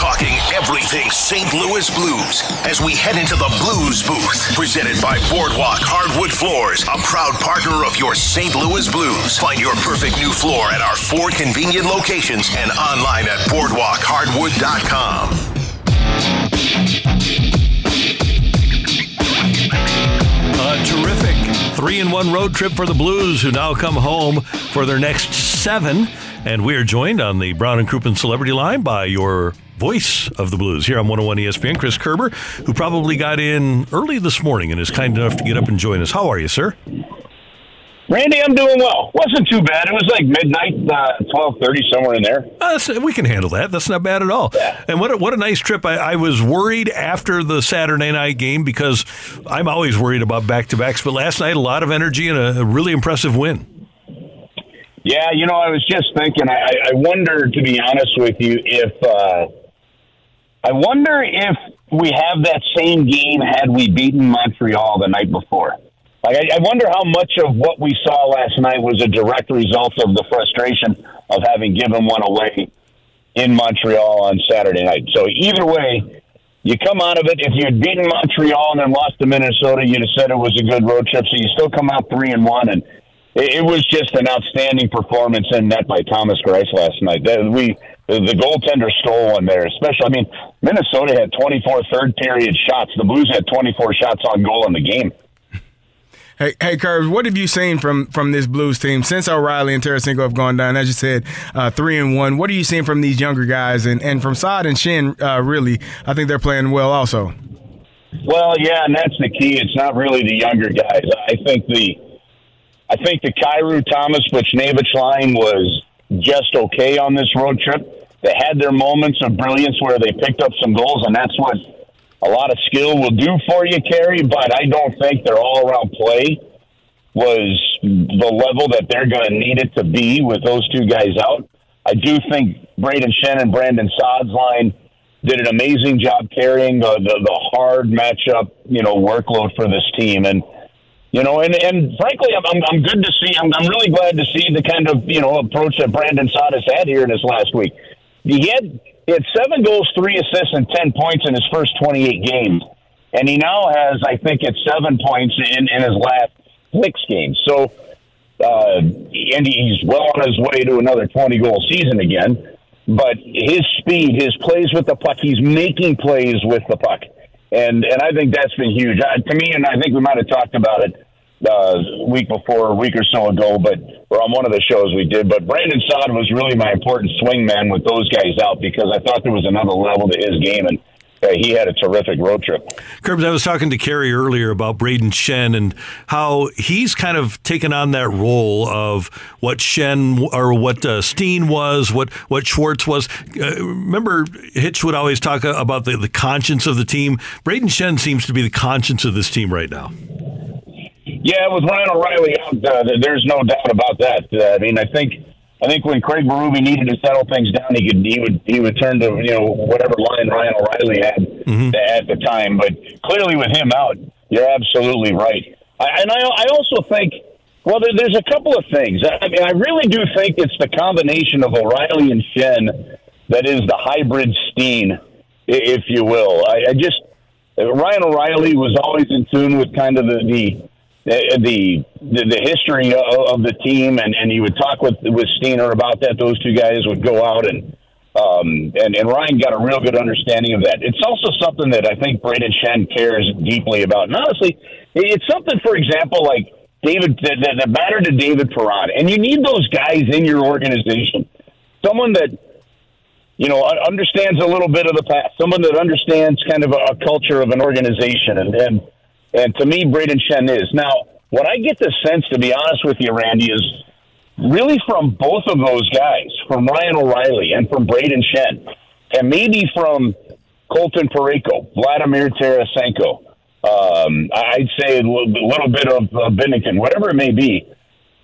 talking everything St. Louis Blues as we head into the Blues Booth, presented by Boardwalk Hardwood Floors, a proud partner of your St. Louis Blues. Find your perfect new floor at our 4 convenient locations and online at BoardwalkHardwood.com. A terrific 3-1 road trip for the Blues, who now come home for their next 7. And we are joined on the Brown and Crouppen Celebrity Line by your voice of the Blues here on 101 ESPN, Chris Kerber, who probably got in early this morning and is kind enough to get up and join us. How are you, sir? Randy, I'm doing well. Wasn't too bad. It was like midnight, 12:30, somewhere in there. We can handle that. That's not bad at all. Yeah. And what a nice trip. I was worried after the Saturday night game, because I'm always worried about back-to-backs. But last night, a lot of energy and a really impressive win. Yeah, you know, I was just thinking, I wonder, to be honest with you, if we have that same game had we beaten Montreal the night before. Like, I wonder how much of what we saw last night was a direct result of the frustration of having given one away in Montreal on Saturday night. So either way, you come out of it. If you had beaten Montreal and then lost to Minnesota, you'd have said it was a good road trip. So you still come out 3-1, and it was just an outstanding performance in net by Thomas Greiss last night. The goaltender stole one there, especially. I mean, Minnesota had 24 third-period shots. The Blues had 24 shots on goal in the game. Hey, Kerber, what have you seen from this Blues team since O'Reilly and Tarasenko have gone down? As you said, 3-1. What are you seeing from these younger guys and from Saad and Schenn, really? I think they're playing well also. Well, yeah, and that's the key. It's not really the younger guys. I think the Cairo, Thomas, Buchnevich line was just okay on this road trip. They had their moments of brilliance where they picked up some goals, and that's what a lot of skill will do for you, Carey, but I don't think their all-around play was the level that they're going to need it to be with those two guys out. I do think Brayden Schenn and Brandon Saad's line did an amazing job carrying the hard matchup, you know, workload for this team. And, you know, and frankly, I'm good to see. I'm really glad to see the kind of, you know, approach that Brandon Saad has had here in his last week. He had 7 goals, 3 assists, and 10 points in his first 28 games. And he now has, I think, it's 7 points in his last 6 games. So, and he's well on his way to another 20-goal season again. But his speed, his plays with the puck, he's making plays with the puck. And I think that's been huge. To me, and I think we might have talked about it a week or so ago, or on one of the shows we did. But Brandon Saad was really my important swingman with those guys out, because I thought there was another level to his game, and he had a terrific road trip. Kerbs, I was talking to Carey earlier about Brayden Schenn and how he's kind of taken on that role of what Schenn or what Steen was, what Schwartz was. Remember, Hitch would always talk about the conscience of the team. Brayden Schenn seems to be the conscience of this team right now. Yeah, with Ryan O'Reilly out, there's no doubt about that. I mean, I think when Craig Berube needed to settle things down, he would turn to, you know, whatever line Ryan O'Reilly had at the time. But clearly, with him out, you're absolutely right. I also think, well, there's a couple of things. I mean, I really do think it's the combination of O'Reilly and Schenn that is the hybrid Steen, if you will. Ryan O'Reilly was always in tune with kind of the history of the team, and he would talk with Steiner about that. Those two guys would go out, and Ryan got a real good understanding of that. It's also something that I think Brayden Schenn cares deeply about. And honestly, it's something, for example, like David, that mattered to David Perron. And you need those guys in your organization. Someone that, you know, understands a little bit of the past. Someone that understands kind of a culture of an organization. And to me, Brayden Schenn is. Now, what I get the sense, to be honest with you, Randy, is really from both of those guys, from Ryan O'Reilly and from Brayden Schenn, and maybe from Colton Parayko, Vladimir Tarasenko, I'd say a little bit of Binnington, whatever it may be.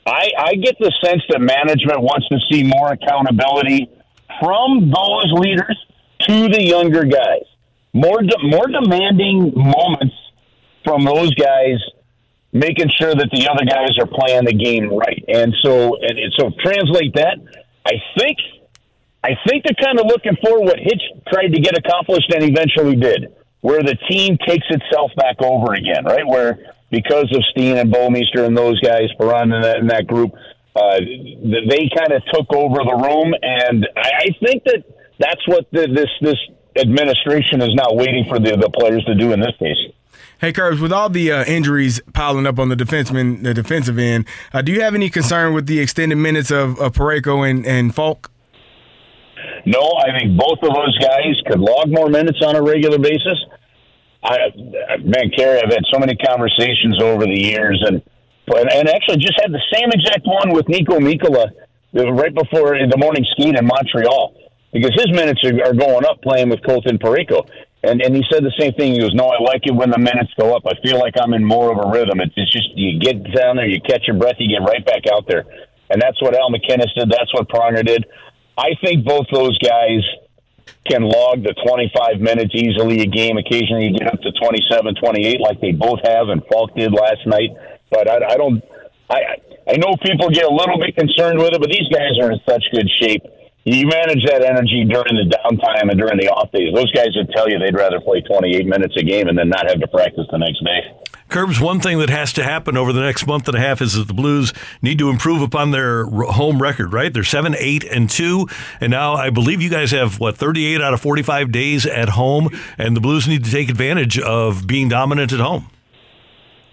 I get the sense that management wants to see more accountability from those leaders to the younger guys, more demanding moments from those guys, making sure that the other guys are playing the game right. And so translate that. I think I think they're kind of looking for what Hitch tried to get accomplished and eventually did, where the team takes itself back over again, right? Where because of Steen and Bowmeister and those guys, Perron and that group, they kind of took over the room. And I think that that's what this administration is now waiting for the players to do in this case. Hey, Kerbs, with all the injuries piling up on the defensive end, do you have any concern with the extended minutes of Parayko and Falk? No, I think both of those guys could log more minutes on a regular basis. Carey, I've had so many conversations over the years, and actually just had the same exact one with Nico Mikola right before the morning skate in Montreal, because his minutes are going up playing with Colton Parayko. And he said the same thing. He goes, no, I like it when the minutes go up. I feel like I'm in more of a rhythm. It's just you get down there, you catch your breath, you get right back out there. And that's what Al MacInnis did. That's what Pronger did. I think both those guys can log the 25 minutes easily a game. Occasionally you get up to 27, 28 like they both have, and Falk did last night. But I know people get a little bit concerned with it, but these guys are in such good shape. You manage that energy during the downtime and during the off days. Those guys would tell you they'd rather play 28 minutes a game and then not have to practice the next day. Kerbs, one thing that has to happen over the next month and a half is that the Blues need to improve upon their home record, right? They're 7-8-2, and now I believe you guys have, 38 out of 45 days at home, and the Blues need to take advantage of being dominant at home.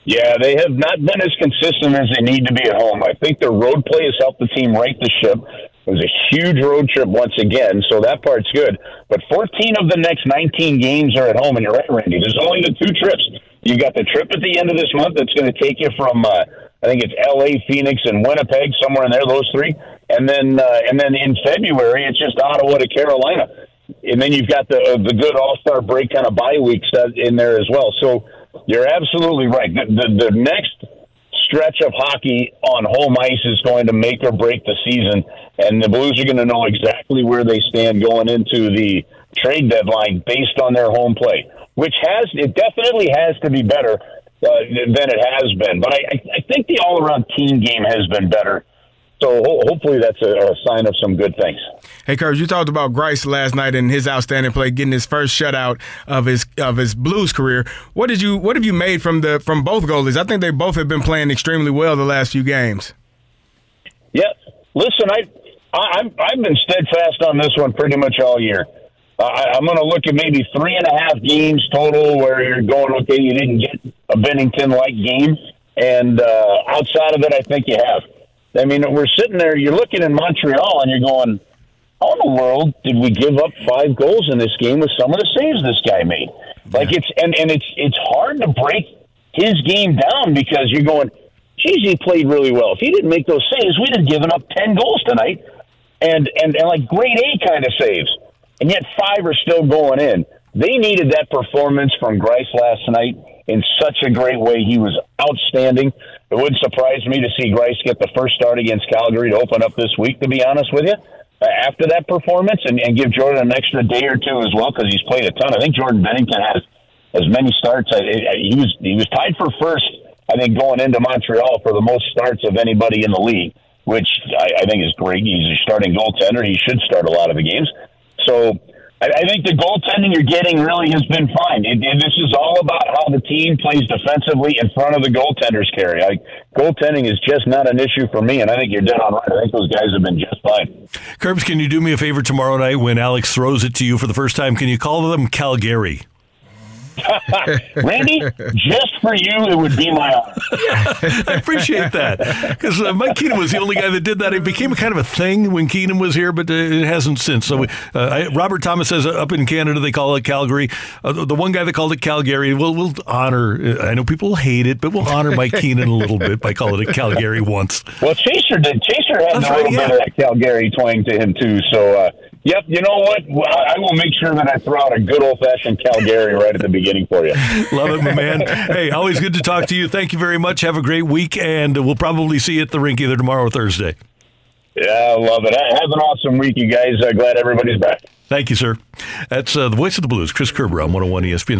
Yeah, they have not been as consistent as they need to be at home. I think their road play has helped the team right the ship. It was a huge road trip once again, so that part's good. But 14 of the next 19 games are at home, and you're right, Randy. There's only the two trips. You got the trip at the end of this month that's going to take you from, I think it's L.A., Phoenix, and Winnipeg, somewhere in there, those three. And then in February, it's just Ottawa to Carolina. And then you've got the good All-Star break kind of bye weeks in there as well. So you're absolutely right. The next stretch of hockey on home ice is going to make or break the season, and the Blues are going to know exactly where they stand going into the trade deadline based on their home play, which definitely has to be better than it has been. But I think the all-around team game has been better. So hopefully that's a sign of some good things. Hey, Kerbs, you talked about Greiss last night and his outstanding play, getting his first shutout of his Blues career. What have you made from both goalies? I think they both have been playing extremely well the last few games. Yeah, listen, I've been steadfast on this one pretty much all year. I'm going to look at maybe 3.5 games total where you're going, okay, you didn't get a Binnington-like game, and outside of it, I think you have. I mean, we're sitting there, you're looking in Montreal, and you're going, how in the world did we give up 5 goals in this game with some of the saves this guy made? Like, it's and it's hard to break his game down because you're going, geez, he played really well. If he didn't make those saves, we'd have given up 10 goals tonight. And like grade A kind of saves. And yet 5 are still going in. They needed that performance from Greiss last night in such a great way. He was outstanding. It wouldn't surprise me to see Greiss get the first start against Cal-gary to open up this week, to be honest with you, after that performance, and give Jordan an extra day or two as well, because he's played a ton. I think Jordan Binnington has as many starts. He was tied for first, I think, going into Montreal for the most starts of anybody in the league, which I think is great. He's a starting goaltender. He should start a lot of the games. So I think the goaltending you're getting really has been fine. And this is all about how the team plays defensively in front of the goaltenders, Carey. Goaltending is just not an issue for me, and I think you're dead on right. I think those guys have been just fine. Kerbs, can you do me a favor tomorrow night when Alex throws it to you for the first time? Can you call them Cal-gary? Randy, just for you, it would be my honor. Yeah, I appreciate that, because Mike Keenan was the only guy that did that. It became kind of a thing when Keenan was here, but it hasn't since. So Robert Thomas says up in Canada they call it Cal-gary. The one guy that called it Cal-gary, we'll honor. I know people hate it, but we'll honor Mike Keenan a little bit by calling it Cal-gary once. Well, Chaser did. Chaser had a little bit of that Cal-gary twang to him too. So. Yep, you know what? I will make sure that I throw out a good old-fashioned Cal-gary right at the beginning for you. Love it, my man. Hey, always good to talk to you. Thank you very much. Have a great week, and we'll probably see you at the rink either tomorrow or Thursday. Yeah, I love it. Have an awesome week, you guys. Glad everybody's back. Thank you, sir. That's the voice of the Blues, Chris Kerber on 101 ESPN.